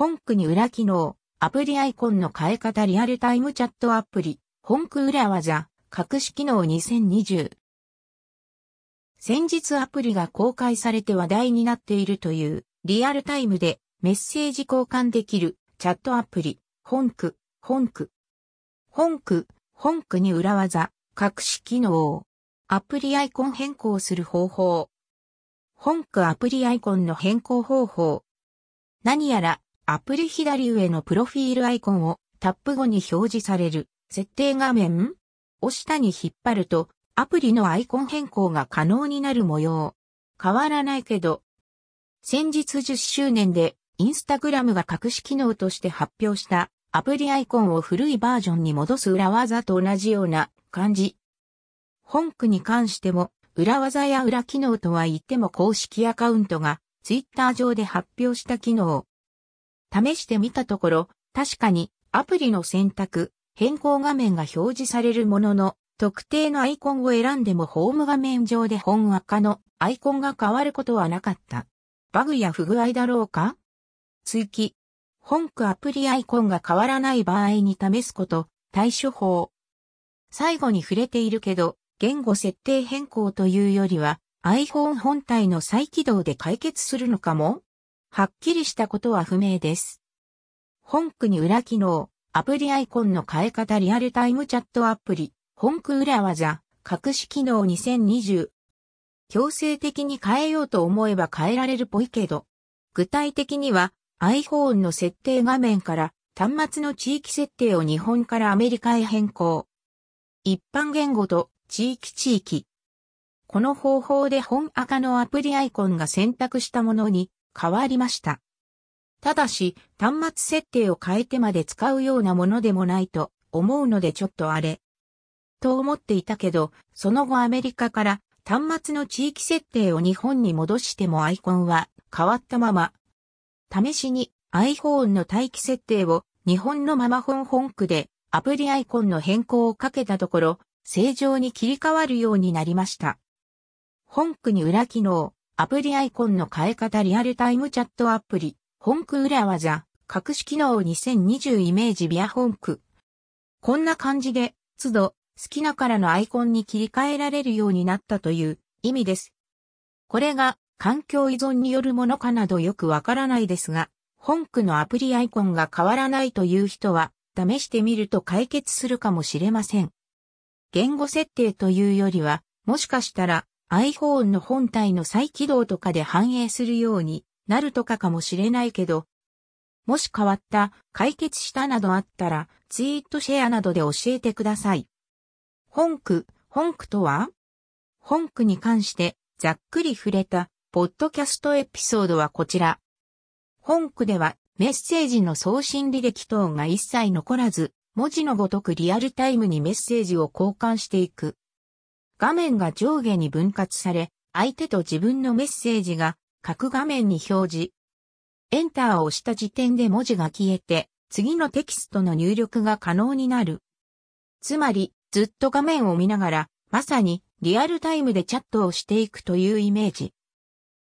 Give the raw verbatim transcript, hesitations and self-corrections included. Honkに裏機能、アプリアイコンの変え方リアルタイムチャットアプリ、Honk裏技、隠し機能にせんにじゅう。先日アプリが公開されて話題になっているという、リアルタイムでメッセージ交換できるチャットアプリ、Honk、Honk。Honk、Honkに裏技、隠し機能。アプリアイコン変更する方法。Honkアプリアイコンの変更方法。何やら、アプリ左上のプロフィールアイコンをタップ後に表示される設定画面を下に引っ張るとアプリのアイコン変更が可能になる模様。変わらないけど。先日じゅっしゅうねんでインスタグラムが隠し機能として発表したアプリアイコンを古いバージョンに戻す裏技と同じような感じ。Honkに関しても裏技や裏機能とは言っても公式アカウントがツイッター上で発表した機能。試してみたところ、確かにアプリの選択、変更画面が表示されるものの、特定のアイコンを選んでもホーム画面上で本赤のアイコンが変わることはなかった。バグや不具合だろうか？追記。Honkアプリアイコンが変わらない場合に試すこと、対処法。最後に触れているけど、言語設定変更というよりは、iPhone 本体の再起動で解決するのかも？はっきりしたことは不明です。Honkに裏機能、アプリアイコンの変え方リアルタイムチャットアプリ、Honk裏技、隠し機能にせんにじゅう。強制的に変えようと思えば変えられるっぽいけど、具体的には iPhone の設定画面から端末の地域設定を日本からアメリカへ変更。一般言語と地域地域。この方法で本赤のアプリアイコンが選択したものに、変わりました。ただし、端末設定を変えてまで使うようなものでもないと思うのでちょっとあれ。と思っていたけど、その後アメリカから端末の地域設定を日本に戻してもアイコンは変わったまま。試しに iPhone の待機設定を日本のまま本Honkでアプリアイコンの変更をかけたところ、正常に切り替わるようになりました。Honkに裏機能。アプリアイコンの変え方リアルタイムチャットアプリ、Honk裏技、隠し機能にせんにじゅうイメージビアHonk。こんな感じで、都度、好きなからのアイコンに切り替えられるようになったという意味です。これが、環境依存によるものかなどよくわからないですが、Honkのアプリアイコンが変わらないという人は、試してみると解決するかもしれません。言語設定というよりは、もしかしたら、iPhone の本体の再起動とかで反映するようになるとかかもしれないけど、もし変わった、解決したなどあったら、ツイートシェアなどで教えてください。Honk、Honkとは？Honkに関してざっくり触れた、ポッドキャストエピソードはこちら。Honkでは、メッセージの送信履歴等が一切残らず、文字のごとくリアルタイムにメッセージを交換していく。画面が上下に分割され、相手と自分のメッセージが各画面に表示。エンターを押した時点で文字が消えて、次のテキストの入力が可能になる。つまり、ずっと画面を見ながら、まさにリアルタイムでチャットをしていくというイメージ。